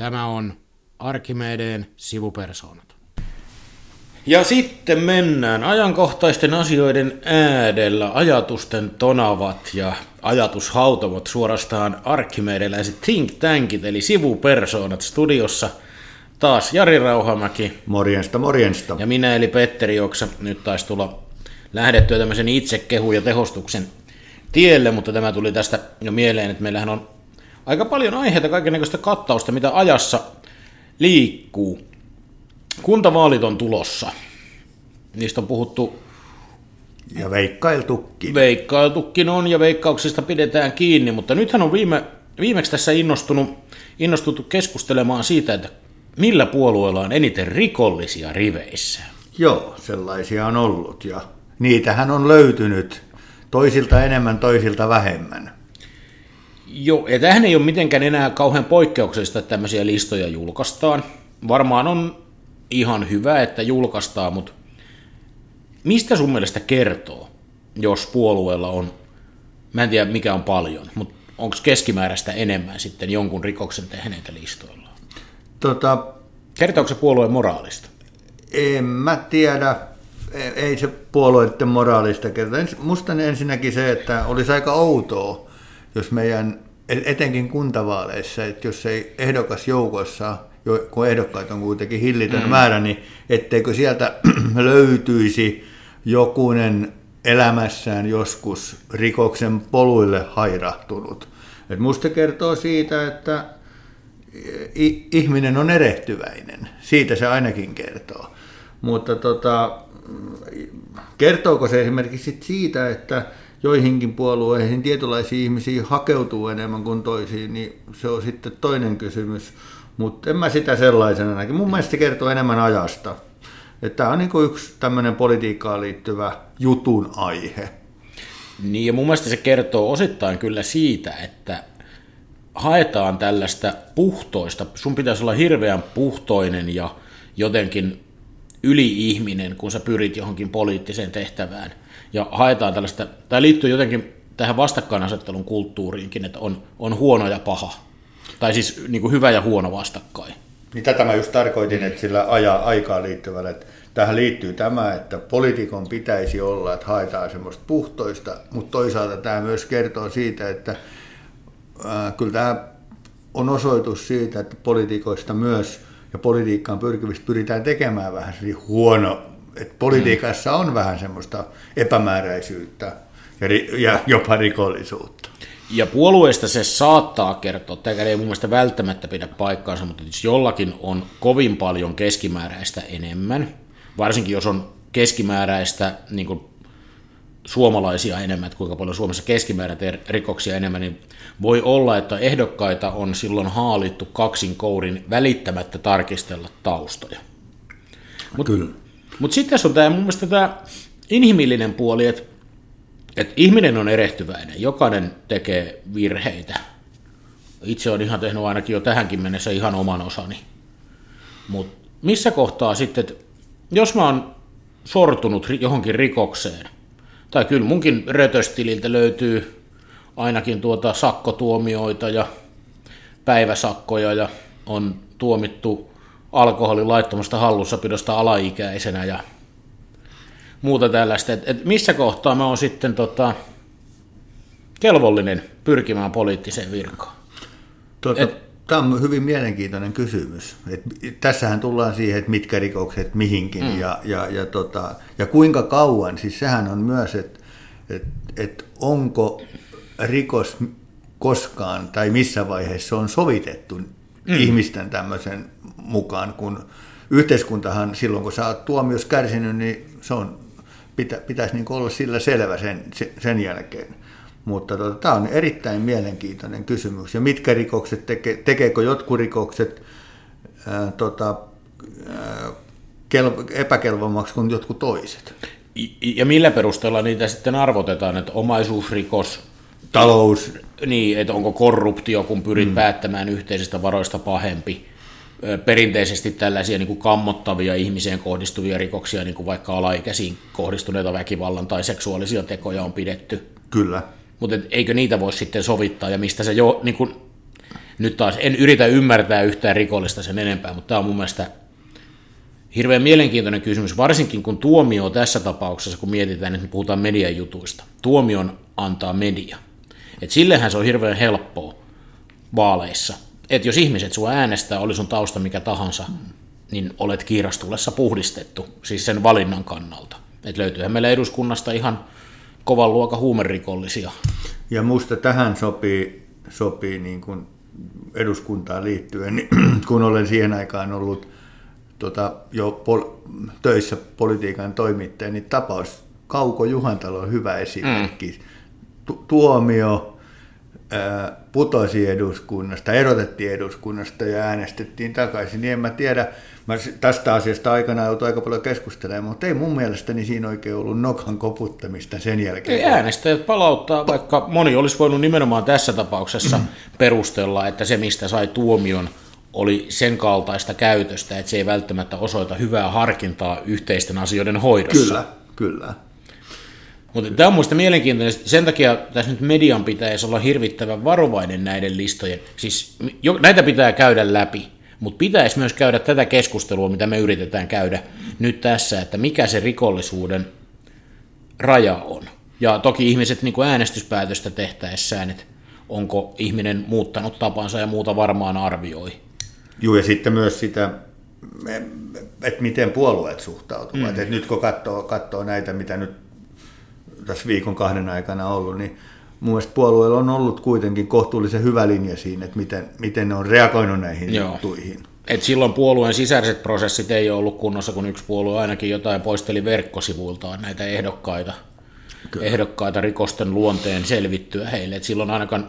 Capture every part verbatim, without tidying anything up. Tämä on Arkimedeen sivupersonat. Ja sitten mennään ajankohtaisten asioiden äärellä ajatusten tonavat ja ajatushautomot, suorastaan arkimedeläiset think tankit eli sivupersonat studiossa. Taas Jari Rauhamäki. Morjesta, morjesta. Ja minä eli Petteri Joksa. Nyt taisi tulla lähdettyä tämmöisen itsekehun ja tehostuksen tielle, mutta tämä tuli tästä jo mieleen, että meillähän on aika paljon aiheita, kaikennäköistä kattausta, mitä ajassa liikkuu. Kuntavaalit on tulossa. Niistä on puhuttu. Ja veikkailtukin. Veikkailtukin on, ja veikkauksista pidetään kiinni, mutta nythän on viime, viimeksi tässä innostunut, innostuttu keskustelemaan siitä, että millä puolueella on eniten rikollisia riveissä. Joo, sellaisia on ollut, ja niitähän on löytynyt toisilta enemmän, toisilta vähemmän. Joo, ja tämähän ei ole mitenkään enää kauhean poikkeuksellista, että tämmöisiä listoja julkaistaan. Varmaan on ihan hyvä, että julkaistaan, mutta mistä sun mielestä kertoo, jos puolueella on, mä en tiedä mikä on paljon, mutta onko keskimääräistä enemmän sitten jonkun rikoksen tehneitä listoilla? Tota, kertooko se puolueen moraalista? En mä tiedä. Ei se puolueiden moraalista kertoa. Musta ensinnäkin se, että olisi aika outoa, jos meidän, etenkin kuntavaaleissa, että jos ei ehdokasjoukossa, kun ehdokkaita on kuitenkin hillitön mm. määrä, niin etteikö sieltä löytyisi jokunen elämässään joskus rikoksen poluille hairahtunut. Et musta kertoo siitä, että ihminen on erehtyväinen. Siitä se ainakin kertoo. Mutta tota, kertooko se esimerkiksi siitä, että joihinkin puolueihin tietynlaisia ihmisiä hakeutuu enemmän kuin toisiin, niin se on sitten toinen kysymys. Mutta en mä sitä sellaisena näkin. Mun mielestä se kertoo enemmän ajasta. Tämä on niinku yksi tämmöinen politiikkaan liittyvä jutun aihe. Niin, ja mun mielestä se kertoo osittain kyllä siitä, että haetaan tällaista puhtoista, sun pitäisi olla hirveän puhtoinen ja jotenkin yli-ihminen, kun sä pyrit johonkin poliittiseen tehtävään. Ja haetaan tällaista, tämä liittyy jotenkin tähän vastakkainasettelun kulttuuriinkin, että on, on huono ja paha. Tai siis niin kuin hyvä ja huono vastakkain. Niin tätä mä just tarkoitin, että sillä ajaa aikaan liittyvällä, että tähän liittyy tämä, että poliitikon pitäisi olla, että haetaan semmoista puhtoista, mutta toisaalta tämä myös kertoo siitä, että äh, kyllä tämä on osoitus siitä, että poliitikoista myös ja politiikkaan pyrkivistä pyritään tekemään vähän se huono, että politiikassa on vähän semmoista epämääräisyyttä ja, ri- ja jopa rikollisuutta. Ja puolueista se saattaa kertoa, tämä ei mun mielestä välttämättä pidä paikkaansa, mutta jos jollakin on kovin paljon keskimääräistä enemmän, varsinkin jos on keskimääräistä niin kuin suomalaisia enemmän, että kuinka paljon Suomessa keskimääräisiä rikoksia enemmän, niin voi olla, että ehdokkaita on silloin haalittu kaksin kourin välittämättä tarkistella taustoja. Mutta mut sitten tässä on tämä, mun mielestä tämä inhimillinen puoli, että että ihminen on erehtyväinen, jokainen tekee virheitä. Itse olen ihan tehnyt ainakin jo tähänkin mennessä ihan oman osani. Mutta missä kohtaa sitten, että jos mä oon sortunut johonkin rikokseen, tai kyllä munkin rötöstililtä löytyy ainakin tuota sakkotuomioita ja päiväsakkoja ja on tuomittu alkoholin laittomasta hallussapidosta alaikäisenä ja muuta tällaista, että et missä kohtaa mä oon sitten tota, kelvollinen pyrkimään poliittiseen virkaan? Tuota, tämä on hyvin mielenkiintoinen kysymys. Et, tässähän tullaan siihen, että mitkä rikokset mihinkin mm. ja, ja, ja, tota, ja kuinka kauan. Siis sehän on myös, että et, et onko rikos koskaan tai missä vaiheessa on sovitettu mm. ihmisten tämmöisen mukaan, kun yhteiskuntahan silloin, kun sä oot tuomios kärsinyt, niin se on Pitä, pitäisi niin olla sillä selvä sen, sen jälkeen, mutta tota, tämä on erittäin mielenkiintoinen kysymys, ja mitkä rikokset, teke, tekeekö jotkut rikokset ää, tota, ää, kelvo, epäkelvommaksi kuin jotkut toiset. Ja millä perusteella niitä sitten arvotetaan, että omaisuusrikos, talous, niin, että onko korruptio, kun pyrit mm. päättämään yhteisistä varoista pahempi. Perinteisesti tällaisia niin kuin kammottavia ihmiseen kohdistuvia rikoksia, niin kuin vaikka alaikäisiin kohdistuneita väkivallan tai seksuaalisia tekoja on pidetty. Kyllä. Mutta eikö niitä voi sitten sovittaa, ja mistä se jo, niin kuin, nyt taas en yritä ymmärtää yhtään rikollista sen enempää, mutta tämä on mun mielestä hirveän mielenkiintoinen kysymys, varsinkin kun tuomio tässä tapauksessa, kun mietitään, että me puhutaan median jutuista. Tuomion antaa media. Et sillehän se on hirveän helppoa vaaleissa. Että jos ihmiset sua äänestää, oli sun tausta mikä tahansa, niin olet kiirastulessa puhdistettu, siis sen valinnan kannalta. Että löytyyhän meillä eduskunnasta ihan kovan luokan huumerikollisia. Ja musta tähän sopii, sopii niin kuin eduskuntaan liittyen, kun olen siihen aikaan ollut tota, jo pol- töissä politiikan toimittaja, niin tapaus Kauko Juhantalo on hyvä esimerkki. Mm. Tu- tuomio ää, putosi eduskunnasta, erotettiin eduskunnasta ja äänestettiin takaisin, niin en mä tiedä. Mä tästä asiasta aikana joutui aika paljon keskustelemaan, mutta ei mun mielestäni siinä oikein ollut nokan koputtamista sen jälkeen. Ei äänestäjät palauttaa, vaikka moni olisi voinut nimenomaan tässä tapauksessa perustella, että se mistä sai tuomion oli sen kaltaista käytöstä, että se ei välttämättä osoita hyvää harkintaa yhteisten asioiden hoidossa. Kyllä, kyllä. Mutta tämä on minusta mielenkiintoinen. Sen takia tässä nyt median pitäisi olla hirvittävän varovainen näiden listojen. Siis jo, näitä pitää käydä läpi. Mutta pitäisi myös käydä tätä keskustelua, mitä me yritetään käydä nyt tässä, että mikä se rikollisuuden raja on. Ja toki ihmiset niin kuin äänestyspäätöstä tehtäessään, että onko ihminen muuttanut tapansa ja muuta varmaan arvioi. Joo, ja sitten myös sitä, että miten puolueet suhtautuvat. Mm. Et nyt kun katsoo, katsoo näitä, mitä nyt tässä viikon kahden aikana on ollut, niin mun mielestä puolueilla on ollut kuitenkin kohtuullisen hyvä linja siinä, että miten, miten ne on reagoinut näihin Joo. juttuihin. Et silloin puolueen sisäiset prosessit ei ole ollut kunnossa, kun yksi puolue ainakin jotain poisteli verkkosivuiltaan näitä ehdokkaita, ehdokkaita rikosten luonteen selvittyä heille. Et silloin ainakaan,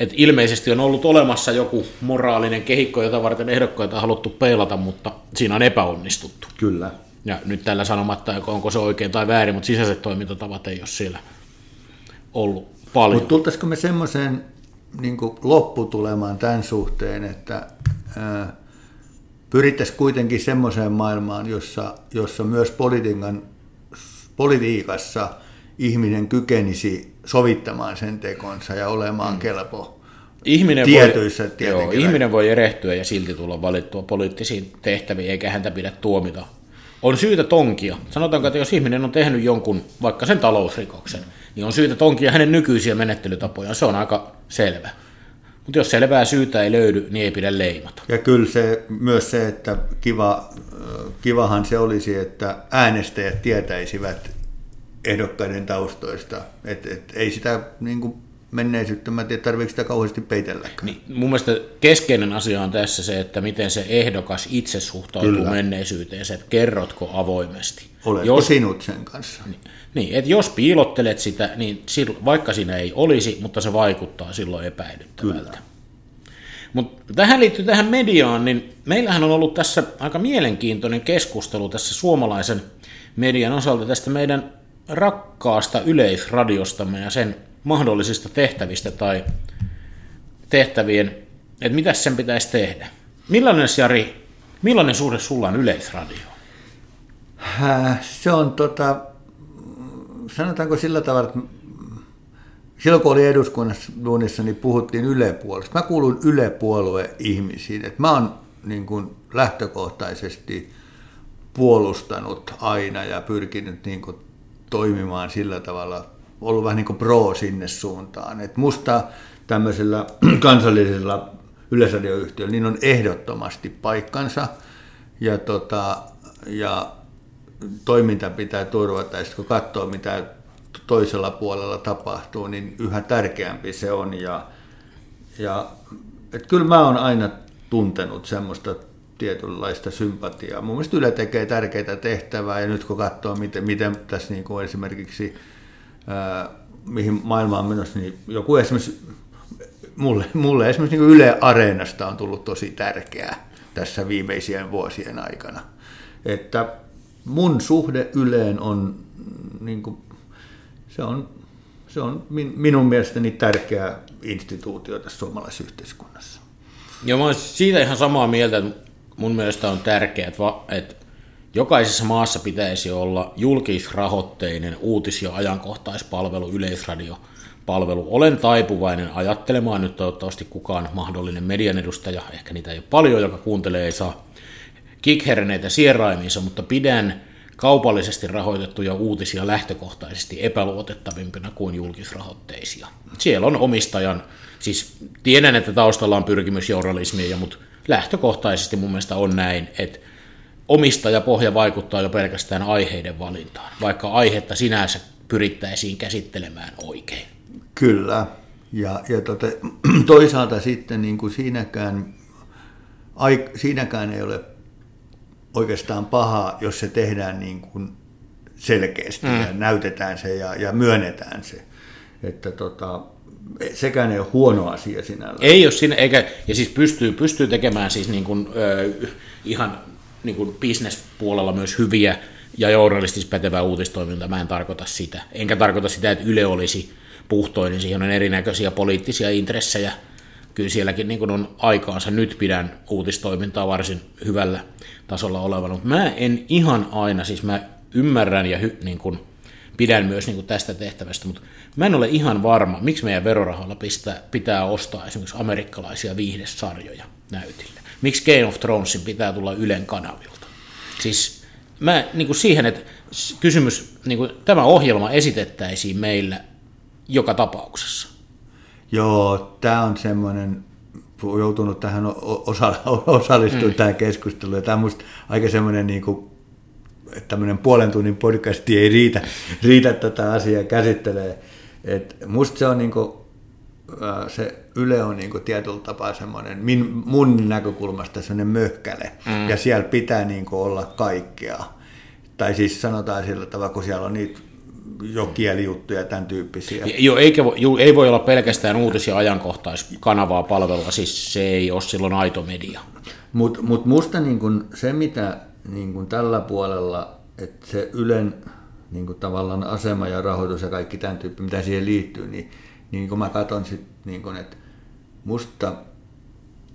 et ilmeisesti on ollut olemassa joku moraalinen kehikko, jota varten ehdokkaita on haluttu peilata, mutta siinä on epäonnistuttu. Kyllä. Ja nyt tällä sanomatta, onko se oikein tai väärin, mutta sisäiset toimintatavat ei ole siellä ollut. Mutta tultaisiko me semmoiseen niin kuin lopputulemaan tämän suhteen, että ää, pyrittäisiin kuitenkin semmoiseen maailmaan, jossa, jossa myös politiikan, politiikassa ihminen kykenisi sovittamaan sen tekonsa ja olemaan mm. kelpo ihminen tietyissä voi, tietenkin. Joo, ihminen voi erehtyä ja silti tulla valittua poliittisiin tehtäviin, eikä häntä pidä tuomita. On syytä tonkia. Sanotaanko, että jos ihminen on tehnyt jonkun, vaikka sen talousrikoksen, niin on syytä tonkia hänen nykyisiä menettelytapojaan. Se on aika selvä. Mutta jos selvää syytä ei löydy, niin ei pidä leimata. Ja kyllä se, myös se, että kiva, kivahan se olisi, että äänestäjät tietäisivät ehdokkaiden taustoista. Et, et, ei sitä niin kuin menneisyyttä, mä en tiedä, tarvitseeko sitä kauheasti peitelläkään. Niin, mun mielestä keskeinen asia on tässä se, että miten se ehdokas itse suhtautuu Kyllä. menneisyyteen, se, että kerrotko avoimesti. Oletko jos, sinut sen kanssa? Niin, niin, että jos piilottelet sitä, niin silloin, vaikka siinä ei olisi, mutta se vaikuttaa silloin epäilyttävältä. Mutta tähän liittyy tähän mediaan, niin meillähän on ollut tässä aika mielenkiintoinen keskustelu tässä suomalaisen median osalta tästä meidän rakkaasta yleisradiostamme ja sen mahdollisista tehtävistä tai tehtävien, että mitä sen pitäisi tehdä. Millainen, Jari, millainen suhde sulla on Yleisradioon? Se on, tota, sanotaanko sillä tavalla, että silloin kun olin eduskunnassa duunissa, niin puhuttiin Yle-puolesta. Mä kuulun Yle-puolue-ihmisiin. Et mä oon niin kun lähtökohtaisesti puolustanut aina ja pyrkinyt niin kun toimimaan sillä tavalla, ollut vähän niin kuin pro sinne suuntaan. Et musta tämmöisellä kansallisella yleisradioyhtiöllä niin on ehdottomasti paikkansa ja, tota, ja toiminta pitää turvata. Ja sit kun katsoo, mitä toisella puolella tapahtuu, niin yhä tärkeämpi se on. Ja, ja, et kyllä mä oon aina tuntenut semmoista tietynlaista sympatiaa. Mun mielestä Yle tekee tärkeää tehtävää ja nyt kun katsoo, miten, miten tässä niin kuin esimerkiksi mihin maailma on menossa, niin joku esimerkiksi, mulle, mulle esimerkiksi niin Yle Areenasta on tullut tosi tärkeää tässä viimeisien vuosien aikana. Että mun suhde Yleen on, niin kuin, se on, se on minun mielestäni tärkeä instituutio tässä suomalaisessa yhteiskunnassa. Joo, mä olen siitä ihan samaa mieltä, että mun mielestä on tärkeää, että Jokaisessa maassa pitäisi olla julkisrahoitteinen uutis- ja ajankohtaispalvelu Yleisradio. Palvelu. Olen taipuvainen ajattelemaan, nyt toivottavasti kukaan mahdollinen median edustaja, ehkä niitä ei ole paljon, joka kuuntelee, ei saa kikherneitä sieraimiinsa, mutta pidän kaupallisesti rahoitettuja uutisia lähtökohtaisesti epäluotettavimpina kuin julkisrahoitteisia. Siellä on omistajan, siis tiedän, että taustalla on pyrkimys journalismia, mutta lähtökohtaisesti mun mielestä on näin, että omistajapohja vaikuttaa jo pelkästään aiheiden valintaan, vaikka aihetta sinänsä pyrittäisiin käsittelemään oikein. Kyllä, ja, ja tota, toisaalta sitten niin kuin siinäkään, ai, siinäkään ei ole oikeastaan pahaa, jos se tehdään niin kuin selkeästi mm. ja näytetään se ja, ja myönnetään se. Että tota, sekään ei ole huono asia sinällään. Ei ole siinä, eikä, ja siis pystyy, pystyy tekemään siis niin kuin, äh, ihan niin kuin bisnespuolella myös hyviä ja journalistisesti pätevää uutistoimintaa. Mä en tarkoita sitä. Enkä tarkoita sitä, että Yle olisi puhtoinen, niin siihen on erinäköisiä poliittisia intressejä. Kyllä sielläkin niin on aikaansa. Nyt pidän uutistoimintaa varsin hyvällä tasolla olevana, mutta mä en ihan aina, siis mä ymmärrän ja hy, niin kuin, pidän myös niin kuin tästä tehtävästä, mutta mä en ole ihan varma, miksi meidän verorahalla pistää, pitää ostaa esimerkiksi amerikkalaisia viihdesarjoja näytille. Miksi Game of Thronesin pitää tulla Ylen kanavilta? Siis mä niin kuin siihen, että kysymys, niin kuin, tämä ohjelma esitettäisiin meillä joka tapauksessa. Joo, tämä on semmoinen, joutunut tähän osa, osallistumaan mm. tähän keskusteluun, ja tämä on musta aika semmoinen, niin kuin, tämmöinen puolen tunnin podcasti ei riitä, riitä tätä asiaa käsittelee. Et musta se on niin kuin, se Yle on niin kuin tietyllä tapaa semmoinen, min, mun näkökulmasta semmoinen möhkäle, mm. ja siellä pitää niin kuin olla kaikkea. Tai siis sanotaan sillä tavalla, kun siellä on niitä jo kielijuttuja, tämän tyyppisiä. Joo, eikä voi, jo, ei voi olla pelkästään uutis- ja ajankohtaiskanavaa palvelua, siis se ei ole silloin aito media. Mutta mut musta niin kun se, mitä niin kun tällä puolella, että se Ylen niin kun tavallaan asema ja rahoitus ja kaikki tämän tyyppi, mitä siihen liittyy, niin, niin kun mä katson sitten, niin että musta,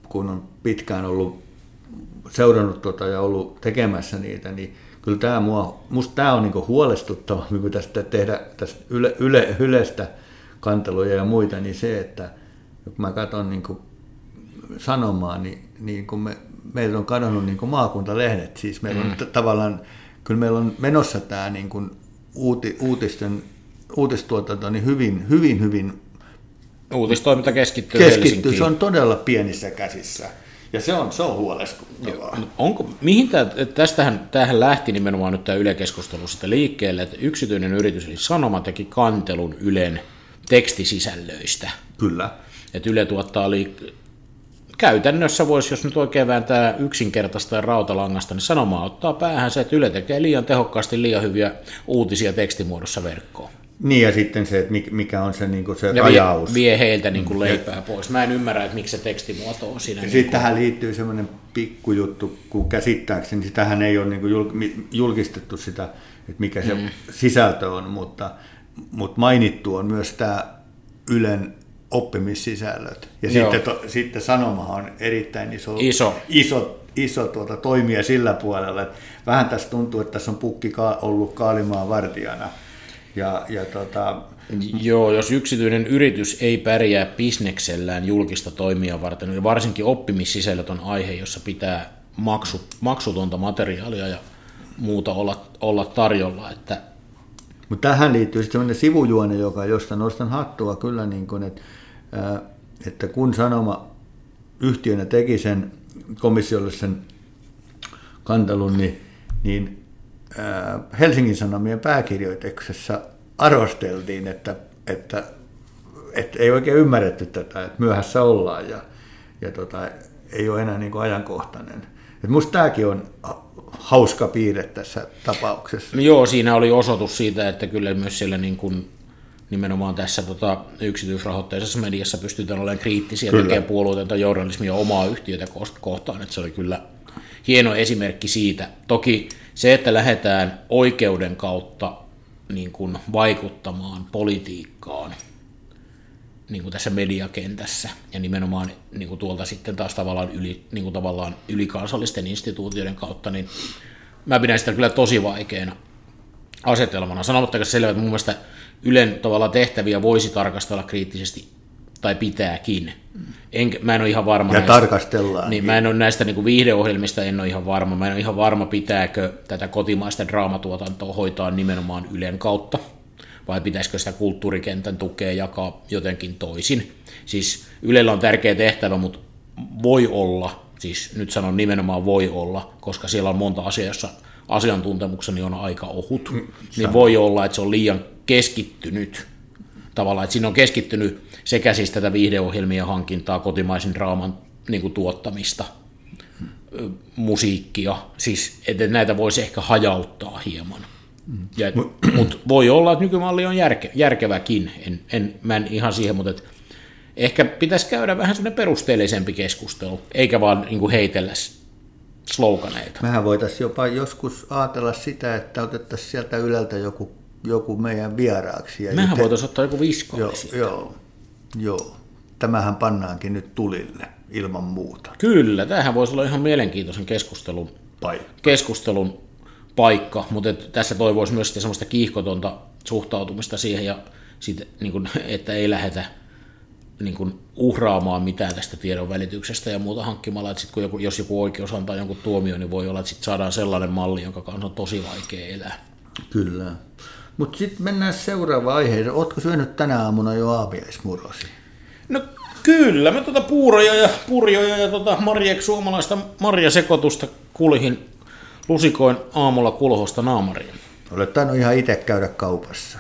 kun on pitkään ollut seurannut tota ja ollut tekemässä niitä, niin kyllä tämä mua, musta tämä on niinku huolestuttava, kun tästä tehdä tästä yle, yle, Ylestä kanteluja ja muita, niin se, että kun mä katson niinku Sanomaa, niin, niin kun me, meillä on kadonnut niinku maakuntalehdet, siis meillä on mm. t- tavallaan, kyllä meillä on menossa tämä niinku uuti, uutisten, uutistuotanto niin hyvin, hyvin, hyvin uutistoiminta keskittyy, keskittyy se on todella pienissä käsissä. Ja se on, se on huolestuttavaa. Onko, mihin tämä, tästähän, tämähän lähti nimenomaan nyt tämä Yle-keskustelu sitä liikkeelle, että yksityinen yritys, eli Sanoma, teki kantelun Ylen tekstisisällöistä. Kyllä. Että Yle tuottaa liik- käytännössä voisi, jos nyt oikein vääntää yksinkertaista ja rautalangasta, niin Sanoma ottaa päähän se, että Yle tekee liian tehokkaasti liian hyviä uutisia tekstimuodossa verkkoon. Niin, ja sitten se, että mikä on se, niin kuin se rajaus. Ja vie heiltä niin kuin leipää pois. Mä en ymmärrä, että miksi se tekstimuoto on siinä. Sitten niin kuin tähän liittyy semmoinen pikkujuttu, kun käsittääkseni, niin sitähän ei ole niin kuin julkistettu sitä, että mikä se mm. sisältö on, mutta, mutta mainittu on myös tämä Ylen oppimissisällöt. Ja sitten, to, sitten Sanomahan on erittäin iso, iso. iso, iso tuota, toimija sillä puolella. Että vähän tässä tuntuu, että tässä on pukki ollut Kaalimaan vartijana. Ja, ja tota... Joo, jos yksityinen yritys ei pärjää bisneksellään julkista toimia varten, niin varsinkin oppimissisällöt on aihe, jossa pitää maksu, maksutonta materiaalia ja muuta olla, olla tarjolla. Että... Mutta tähän liittyy sitten sellainen sivujuone, joka, josta nostan hattua kyllä, niin kun, että, että kun Sanoma yhtiönä teki sen komissiolle sen kantelun, niin, niin Helsingin Sanomien pääkirjoituksessa arvosteltiin, että, että, että ei oikein ymmärretty tätä, että myöhässä ollaan ja, ja tota, ei ole enää niin kuin ajankohtainen. Et musta tämäkin on hauska piirre tässä tapauksessa. No joo, siinä oli osoitus siitä, että kyllä myös siellä niin kuin nimenomaan tässä tota, yksityisrahoitteisessa mediassa pystytään olemaan kriittisiä, tekemään puolueetonta journalismia omaa yhtiötä kohtaan, että se oli kyllä hieno esimerkki siitä. Toki se, että lähdetään oikeuden kautta niin kuin vaikuttamaan politiikkaan niin kuin tässä mediakentässä ja nimenomaan niin kuin tuolta sitten taas tavallaan, yli, niin kuin tavallaan ylikansallisten instituutioiden kautta, niin mä pidän sitä kyllä tosi vaikeana asetelmana. Sanomattakaan selvä, että mun mielestä Ylen tavallaan tehtäviä voisi tarkastella kriittisesti, tai pitääkin. En, mä en ole ihan varma ja näistä. Tarkastellaan. Niin, mä en ole näistä niin kuin viihdeohjelmista, en ole ihan varma. Mä en ole ihan varma, pitääkö tätä kotimaista draamatuotantoa hoitaa nimenomaan Ylen kautta, vai pitäisikö sitä kulttuurikentän tukea jakaa jotenkin toisin. Siis Ylellä on tärkeä tehtävä, mutta voi olla, siis nyt sanon nimenomaan voi olla, koska siellä on monta asiaa, jossa asiantuntemukseni on aika ohut, mm, niin voi olla, että se on liian keskittynyt. Tavallaan, että siinä on keskittynyt sekä siis tätä viihdeohjelmien hankintaa, kotimaisen draaman niin kuin tuottamista, mm. musiikkia, siis että näitä voisi ehkä hajauttaa hieman. Mm. Mm. Mutta voi olla, että nykymalli on järke, järkeväkin, en, en, mä en ihan siihen, mutta et, ehkä pitäisi käydä vähän sellainen perusteellisempi keskustelu, eikä vaan niin kuin heitellä sloganeita. Mehän voitaisiin jopa joskus ajatella sitä, että otettaisiin sieltä Yleltä joku joku meidän vieraaksi. Ja mehän voitaisiin ottaa joku viskolle siitä. Joo, joo, tämähän pannaankin nyt tulille ilman muuta. Kyllä, tämähän voisi olla ihan mielenkiintoisen keskustelun paikka, keskustelun paikka, mutta tässä toivoisi myös sellaista kiihkotonta suhtautumista siihen, ja sit, niin kun, että ei lähdetä niin kun uhraamaan mitään tästä tiedonvälityksestä ja muuta hankkimalla, että sit, kun joku, jos joku oikeus antaa jonkun tuomio, niin voi olla, että sit saadaan sellainen malli, jonka kanssa on tosi vaikea elää. Kyllä. Mutta sitten mennään seuraavaan aiheeseen. Ootko syönyt tänä aamuna jo aamiaismurosi? No kyllä, mä tuota puuroja ja purjoja ja tuota marjeeksi suomalaista marjasekotusta kulhin lusikoin aamulla kulhosta naamariin. Olet tainnut ihan itse käydä kaupassa.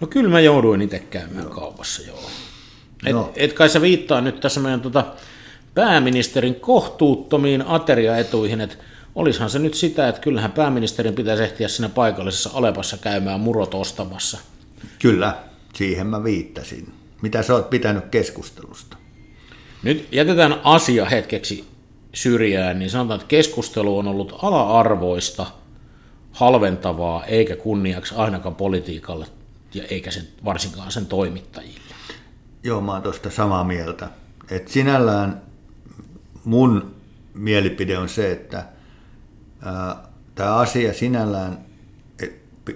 No kyllä mä jouduin itse käymään joo. kaupassa, joo. Et, no. et kai sä viittaa nyt tässä meidän tuota pääministerin kohtuuttomiin ateriaetuihin, että olishan se nyt sitä, että kyllähän pääministerin pitäisi ehtiä siinä paikallisessa Alepassa käymään murot ostamassa. Kyllä, siihen mä viittasin. Mitä sä oot pitänyt keskustelusta? Nyt jätetään asia hetkeksi syrjään, niin sanotaan, että keskustelu on ollut ala-arvoista, halventavaa, eikä kunniaksi ainakaan politiikalle, ja eikä sen, varsinkaan sen toimittajille. Joo, mä oon tuosta samaa mieltä. Et sinällään mun mielipide on se, että tämä asia sinällään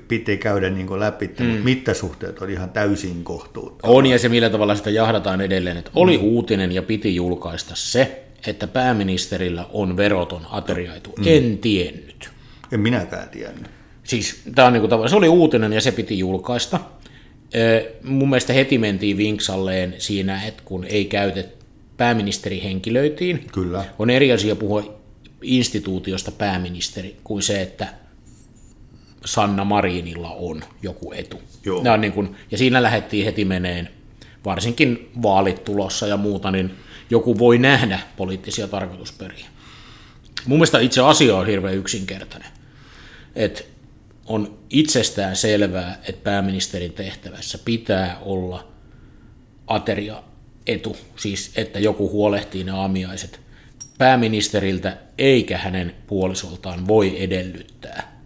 piti käydä niin läpi, mm. mutta mittasuhteet on ihan täysin kohtuuttomia. On, ja se millä tavalla sitä jahdataan edelleen, että oli mm. uutinen ja piti julkaista se, että pääministerillä on veroton ateriaetu. Mm. En tiennyt. En minäkään tiennyt. Siis tämä on niin kuin, se oli uutinen ja se piti julkaista. Mun mielestä heti mentiin vinksalleen siinä, että kun ei käytetty, pääministeri henkilöitiin. Kyllä. On eri asia puhua instituutiosta pääministeri kuin se, että Sanna Marinilla on joku etu. On niin kuin, ja siinä lähdettiin heti meneen, varsinkin vaalit tulossa ja muuta, niin joku voi nähdä poliittisia tarkoitusperiä. Mun mielestä itse asia on hirveän yksinkertainen. Et on itsestään selvää, että pääministerin tehtävässä pitää olla ateriaetu, siis että joku huolehtii ne aamiaiset pääministeriltä eikä hänen puolisoltaan voi edellyttää.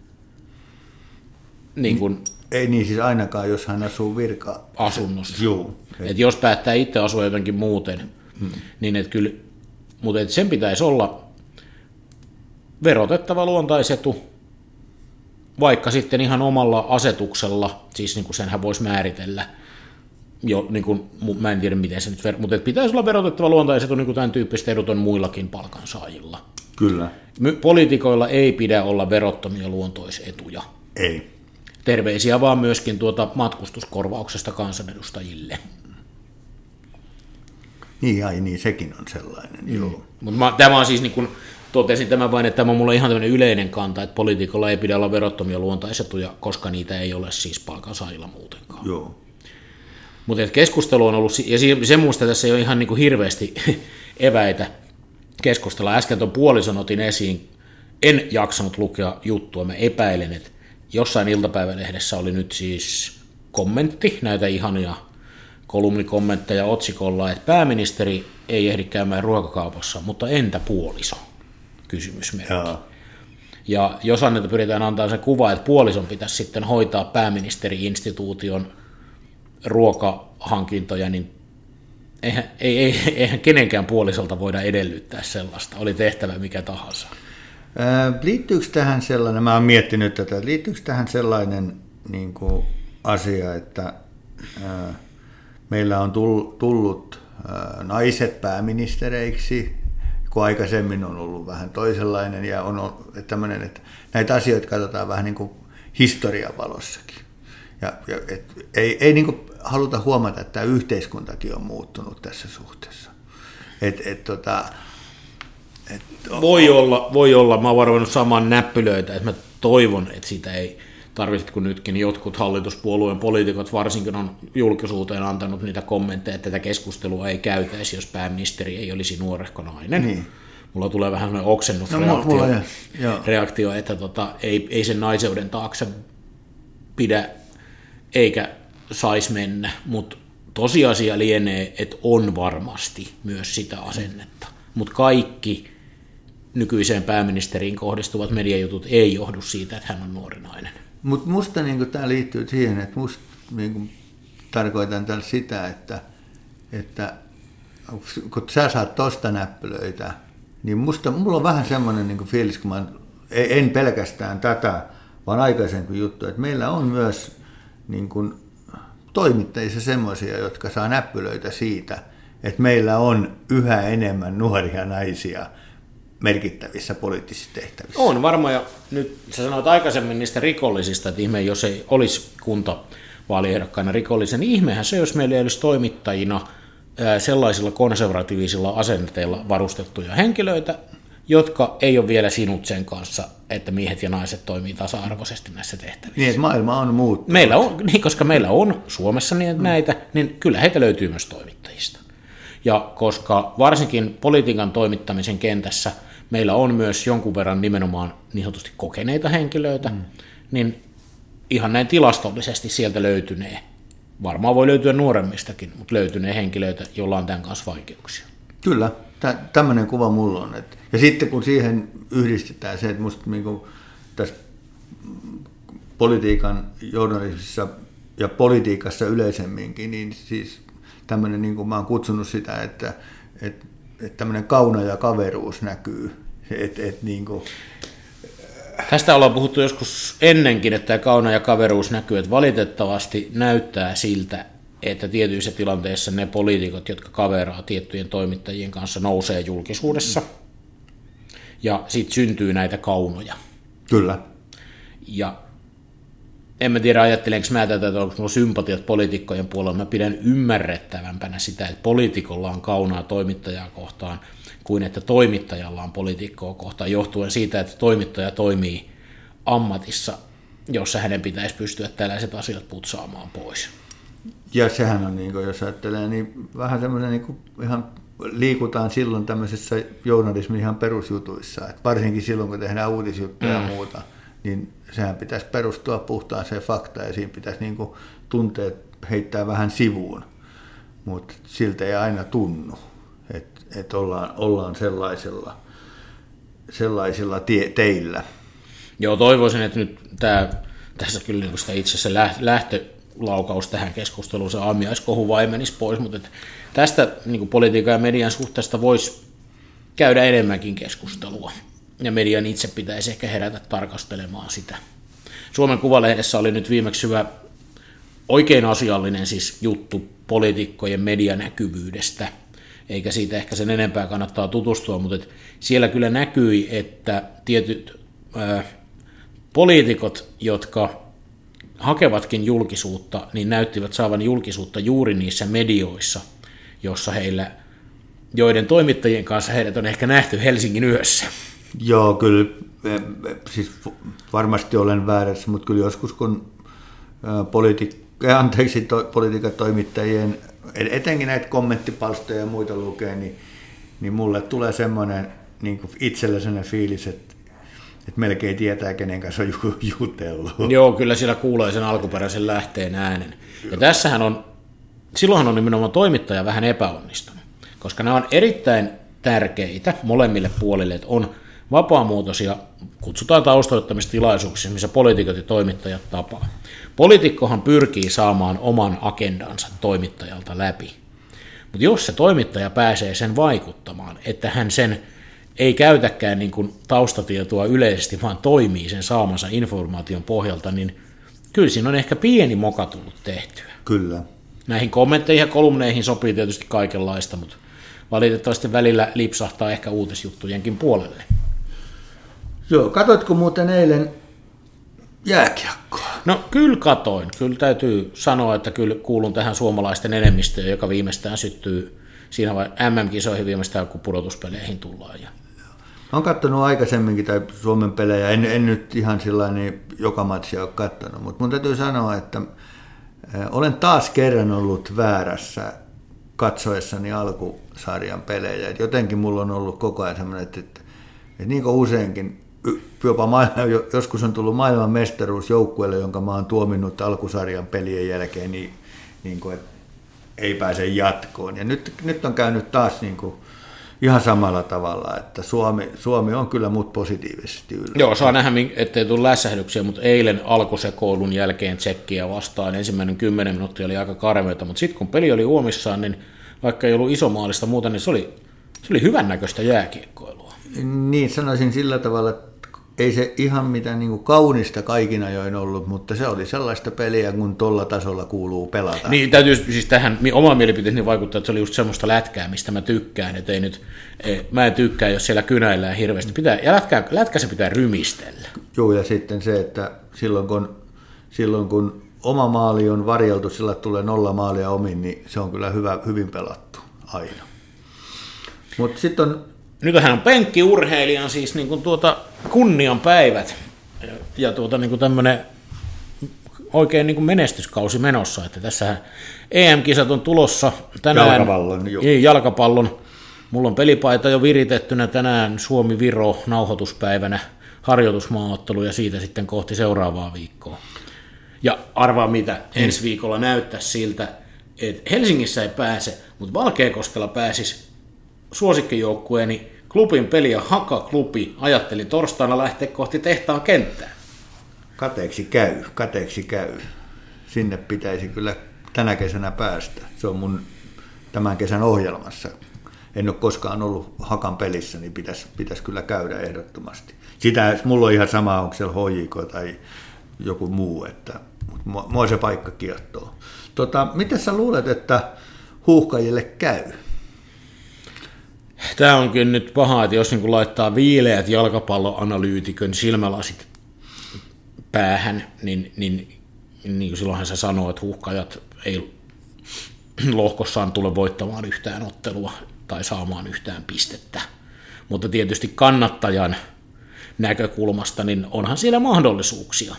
Niin kun, ei niin siis ainakaan, jos hän asuu virka-asunnossa. Joo. Et jos päättää itse asua jotenkin muuten, hmm. niin et kyllä, mutta et sen pitäisi olla verotettava luontaisetu, vaikka sitten ihan omalla asetuksella, siis niin kun senhän voisi määritellä, jo, niin kuin, mä en tiedä miten se nyt, ver- mutta pitäisi olla verotettava luontaisetu, niin kuin tämän tyyppiset edut on muillakin palkansaajilla. Kyllä. Poliitikoilla ei pidä olla verottomia luontoisetuja. Ei. Terveisiä vaan myöskin tuota matkustuskorvauksesta kansanedustajille. Niin, ai niin, sekin on sellainen. Mm. Joo. Mut mä, tämä on siis, niin kuin totesin tämän vain, että tämä on mulla ihan tämmöinen yleinen kanta, että poliitikoilla ei pidä olla verottomia luontaisetuja, koska niitä ei ole siis palkansaajilla muutenkaan. Joo. Mutta keskustelu on ollut, ja se muista tässä ei ole ihan niin kuin hirveästi eväitä keskustella. Äsken tuon puolison otin esiin, en jaksanut lukea juttua, mä epäilen, että jossain iltapäivälehdessä oli nyt siis kommentti, näitä ihania kolumnikommentteja otsikolla, että pääministeri ei ehdi käymään ruokakaupassa, mutta entä puoliso? Kysymysmerkki. Jaa. Ja jos annetta pyritään antaa se kuva, että puolison pitäisi sitten hoitaa pääministeri-instituution ruokahankintoja, niin eihän, ei, ei, eihän kenenkään puolisolta voida edellyttää sellaista, oli tehtävä mikä tahansa. Liittyykö tähän sellainen, mä oon miettinyt tätä, liittyykö tähän sellainen niin kuin asia, että ää, meillä on tullut ää, naiset pääministereiksi, kun aikaisemmin on ollut vähän toisenlainen, ja on tämmöinen, että näitä asioita katsotaan vähän niin kuin historian valossakin. Ja, ja, et, ei ei niin kuin haluta huomata, että tämä yhteiskuntakin on muuttunut tässä suhteessa. Et, et, tota, et, on... Voi olla, voi olla. Mä oon varmaan saman näppylöitä, että mä toivon, että sitä ei tarvitse, kun nytkin jotkut hallituspuolueen poliitikot varsinkin on julkisuuteen antanut niitä kommentteja, että tätä keskustelua ei käytäisi, jos pääministeri ei olisi nuorehko nainen. Niin. Mulla tulee vähän sellainen oksennut no, reaktio, mulla, mulla, reaktio, että tota, ei, ei sen naiseuden taakse pidä eikä saisi mennä, mutta tosiasia lienee, että on varmasti myös sitä asennetta. Mutta kaikki nykyiseen pääministeriin kohdistuvat mediajutut ei johdu siitä, että hän on nuori nainen. Mutta musta niinku tämä liittyy siihen, että musta niinku, tarkoitan tällä sitä, että, että kun sä saat tosta näppylöitä, niin musta, mulla on vähän semmoinen niinku fiilis, kun mä en pelkästään tätä, vaan aikaisempi juttu, että meillä on myös niin kuin toimittajissa semmoisia, jotka saa näppylöitä siitä, että meillä on yhä enemmän nuoria naisia merkittävissä poliittisissa tehtävissä. On varmaan, ja nyt sä sanoit aikaisemmin niistä rikollisista, että ihme, jos ei olisi kuntavaaliehdokkaana rikollisen, niin ihmehän se, jos meillä ei olisi toimittajina sellaisilla konservatiivisilla asenteilla varustettuja henkilöitä, jotka ei ole vielä sinut sen kanssa, että miehet ja naiset toimii tasa-arvoisesti näissä tehtävissä. Niin, että maailma on muuttunut. Meillä on, niin, koska meillä on Suomessa näitä, niin kyllä heitä löytyy myös toimittajista. Ja koska varsinkin politiikan toimittamisen kentässä meillä on myös jonkun verran nimenomaan niin sanotusti kokeneita henkilöitä, mm. niin ihan näin tilastollisesti sieltä löytynee, varmaan voi löytyä nuoremmistakin, mutta löytynee henkilöitä, joilla on tämän kanssa vaikeuksia. Kyllä. Tämmöinen kuva mulla on. Ja sitten kun siihen yhdistetään se, että musta niin kuin tässä politiikan journalismissa ja politiikassa yleisemminkin, niin siis tämmöinen, niin kuin mä oon kutsunut sitä, että, että, että tämmöinen kauna ja kaveruus näkyy. Et, et niin kuin. Tästä ollaan puhuttu joskus ennenkin, että kauna ja kaveruus näkyy, että valitettavasti näyttää siltä, että tietyissä tilanteissa ne poliitikot, jotka kaveraa tiettyjen toimittajien kanssa, nousee julkisuudessa, ja sitten syntyy näitä kaunoja. Kyllä. Ja en mä tiedä, ajattelenko mä tätä, että onko mulla sympatiat poliitikkojen puolella. Mä pidän ymmärrettävämpänä sitä, että poliitikolla on kaunaa toimittajaa kohtaan, kuin että toimittajalla on poliitikkoa kohtaan, johtuen siitä, että toimittaja toimii ammatissa, jossa hänen pitäisi pystyä tällaiset asiat putsaamaan pois. Ja sehän on, niin kuin, jos ajattelee, niin vähän semmoinen, niin kuin ihan liikutaan silloin tämmöisessä journalismin ihan perusjutuissa, että varsinkin silloin, kun tehdään uutisjuttuja mm. ja muuta, niin sehän pitäisi perustua puhtaaseen faktaan, ja siinä pitäisi niin kuin tunteet heittää vähän sivuun, mutta siltä ei aina tunnu, että et ollaan, ollaan sellaisella, sellaisilla tie, teillä. Joo, toivoisin, että nyt tämä, tässä kyllä niin sitä itse asiassa lähtö, laukaus tähän keskusteluun, se aamiaiskohu vai menisi pois, mutta tästä niin politiikan ja median suhteesta voisi käydä enemmänkin keskustelua, ja median itse pitäisi ehkä herätä tarkastelemaan sitä. Suomen Kuvalehdessä oli nyt viimeksi hyvä, oikein asiallinen siis juttu poliitikkojen medianäkyvyydestä, eikä siitä ehkä sen enempää kannattaa tutustua, mutta siellä kyllä näkyi, että tietyt äh, poliitikot, jotka hakevatkin julkisuutta, niin näyttivät saavan julkisuutta juuri niissä medioissa, jossa heillä, joiden toimittajien kanssa heidät on ehkä nähty Helsingin yössä. Joo, kyllä, siis varmasti olen väärässä, mutta kyllä joskus kun politi- anteeksi, to- politiikatoimittajien, etenkin näitä kommenttipalstoja ja muita lukee, niin, niin mulle tulee semmoinen niin kuin itsellä sellainen fiilis, että että melkein tietää, kenen kanssa on jutellut. Joo, kyllä siellä kuulee sen alkuperäisen lähteen äänen. Ja tässähän on, silloinhan on nimenomaan toimittaja vähän epäonnistunut, koska nämä on erittäin tärkeitä molemmille puolille, että on vapaamuotoisia, kutsutaan taustoittamistilaisuuksia, missä poliitikot ja toimittajat tapaa. Poliitikkohan pyrkii saamaan oman agendansa toimittajalta läpi, mutta jos se toimittaja pääsee sen vaikuttamaan, että hän sen ei käytäkään niin kuin taustatietoa yleisesti, vaan toimii sen saamansa informaation pohjalta, niin kyllä siinä on ehkä pieni moka tullut tehtyä. Kyllä. Näihin kommentteihin ja kolumneihin sopii tietysti kaikenlaista, mutta valitettavasti välillä lipsahtaa ehkä uutisjuttujenkin puolelle. Joo, katoitko muuten eilen jääkiekkoa? No kyllä katoin. Kyllä täytyy sanoa, että kyllä kuulun tähän suomalaisten enemmistöön, joka viimeistään syttyy siinä vai M M-kisoihin viimeistään, kun pudotuspeleihin tullaan. Ja... olen katsonut aikaisemminkin tai Suomen pelejä. En, en nyt ihan sillainen joka matsia ole katsonut, mutta mun täytyy sanoa, että olen taas kerran ollut väärässä katsoessani alkusarjan pelejä. Et jotenkin mulla on ollut koko ajan semmoinen, että, että, että niin kuin useinkin, jopa maailma, joskus on tullut maailmanmestaruus joukkueelle, jonka mä oon tuominnut alkusarjan pelien jälkeen, niin, niin kuin, että ei pääse jatkoon. Ja nyt, nyt on käynyt taas niin kuin ihan samalla tavalla, että Suomi, Suomi on kyllä mut positiivisesti yllä. Joo, saa nähdä, ettei tule lässähdyksiä, mutta eilen alkusekoulun jälkeen Tsekkiä vastaan ensimmäinen kymmenen minuuttia oli aika karmeita, mutta sitten kun peli oli uomissaan, niin vaikka ei ollut isomaalista muuta, niin se oli, se oli hyvännäköistä jääkiekkoilua. Niin, sanoisin sillä tavalla, että ei se ihan mitään niin kuin kaunista kaikin ajoin ollut, mutta se oli sellaista peliä, kun tuolla tasolla kuuluu pelata. Niin, täytyy siis tähän omaan mielipiteeni vaikuttaa, että se oli just semmoista lätkää, mistä mä tykkään. Että ei nyt, ei, mä en tykkää, jos siellä kynäillään hirveästi. Pitää, ja lätkä, lätkä se pitää rymistellä. Joo, ja sitten se, että silloin kun, silloin kun oma maali on varjeltu, sillä tulee nolla maalia omin, niin se on kyllä hyvä, hyvin pelattu aina. Mutta sitten on... nytähän on penkkiurheilijan siis niin kuin tuota kunnianpäivät ja tuota niin kuin tämmöinen oikein niin kuin menestyskausi menossa, että tässä E M-kisat on tulossa tänään jalkapallon, jalkapallon. Mulla on pelipaita jo viritettynä tänään Suomi-Viro nauhoituspäivänä harjoitusmaaottelu ja siitä sitten kohti seuraavaa viikkoa. Ja arvaa mitä, ensi viikolla näyttää siltä, että Helsingissä ei pääse, mutta Valkeakoskella pääsisi suosikkijoukkueeni klubin peli ja Haka-klubi ajatteli torstaina lähteä kohti tehtaan kenttää. Kateeksi käy, kateeksi käy. Sinne pitäisi kyllä tänä kesänä päästä. Se on mun tämän kesän ohjelmassa. En ole koskaan ollut Hakan pelissä, niin pitäisi, pitäisi kyllä käydä ehdottomasti. Sitä mulla on ihan sama, onko siellä H J K tai joku muu, että mua, mua se paikka kiehtoo. Tota, miten sä luulet, että huuhkajille käy? Tämä on kyllä nyt paha, että jos niin laittaa viileät jalkapalloanalyytikön silmälasit päähän, niin, niin, niin silloinhan se sanoo, että huuhkajat ei lohkossaan tule voittamaan yhtään ottelua tai saamaan yhtään pistettä. Mutta tietysti kannattajan näkökulmasta niin onhan siellä mahdollisuuksia.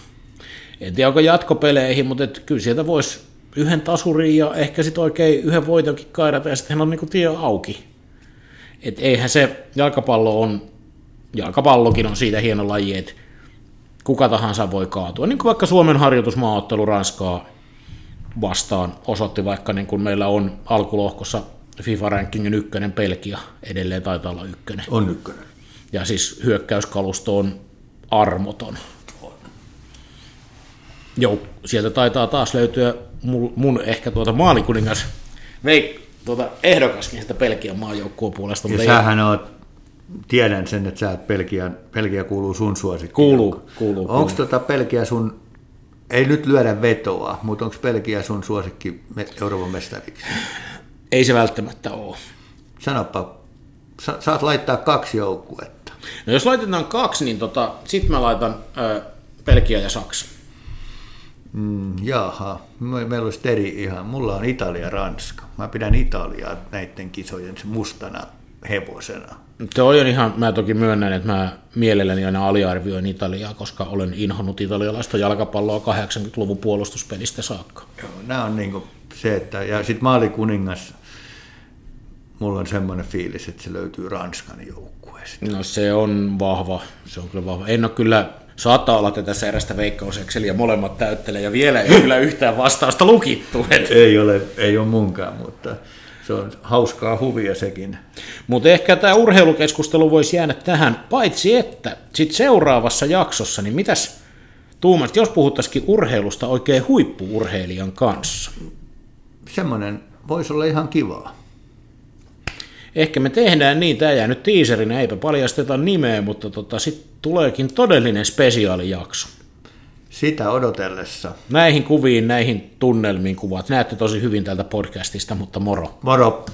En tiedä, onko jatkopeleihin, mutta et kyllä sieltä voisi yhden tasurin ja ehkä sitten oikein yhden voitonkin kairata ja sitten on niin kuin tie auki. Et eihän se jalkapallo on, jalkapallokin on siitä hieno laji, että kuka tahansa voi kaatua. Niin kuin vaikka Suomen harjoitusmaaottelu Ranskaa vastaan osoitti, vaikka niin kuin meillä on alkulohkossa FIFA-rankingin ykkönen Pelkiä, edelleen taitaa olla ykkönen. On ykkönen. Ja siis hyökkäyskalusto on armoton. On. Joo, sieltä taitaa taas löytyä mun, mun ehkä tuota maalikuningas Veikko. Tuota, ehdokaskin sitä Pelkian maajoukkueen puolesta. Ja sähän ei... oot, tiedän sen, että sä Pelkian, Pelkiä kuuluu sun suosikkiin. Kuuluu, kuuluu. Onko kuuluu. Tota Pelkiä sun, ei nyt lyödä vetoa, mutta onko Pelkiä sun suosikki Euroopan mestariksi? Ei se välttämättä ole. Sanoppa, sa, saat laittaa kaksi joukkuetta. No jos laitetaan kaksi, niin tota, sit mä laitan ö, Pelkiä ja Saksa. Mm, jaha, meillä olisi eri ihan. Mulla on Italia ja Ranska. Mä pidän Italiaa näiden kisojen mustana hevosena. Se on ihan, mä toki myönnän, että mä mielelläni aina aliarvioin Italiaa, koska olen inhonnut italialaista jalkapalloa kahdeksankymmentäluvun puolustuspelistä saakka. Joo, nää on niinku se, että, ja sit maalikuningas, mulla on semmoinen fiilis, että se löytyy Ranskan joukkueesta. No se on vahva, se on kyllä vahva. En ole kyllä... saattaa olla, että tässä erästä veikkausexceliä molemmat täyttelee, ja vielä ei kyllä yhtään vastausta lukittu. Ei ole, ei ole munkaan, mutta se on hauskaa huvia sekin. Mutta ehkä tämä urheilukeskustelu voisi jäädä tähän, paitsi että sitten seuraavassa jaksossa, niin mitäs tuumat, jos puhuttaisikin urheilusta oikein huippu-urheilijan kanssa? Semmoinen voisi olla ihan kivaa. ehkä me tehdään niin, tämä jää nyt teaserinä, eipä paljasteta nimeä, mutta tota, sitten tuleekin todellinen spesiaalijakso. Sitä odotellessa. Näihin kuviin, näihin tunnelmiin kuvat. Näette tosi hyvin tältä podcastista, mutta moro. Moro.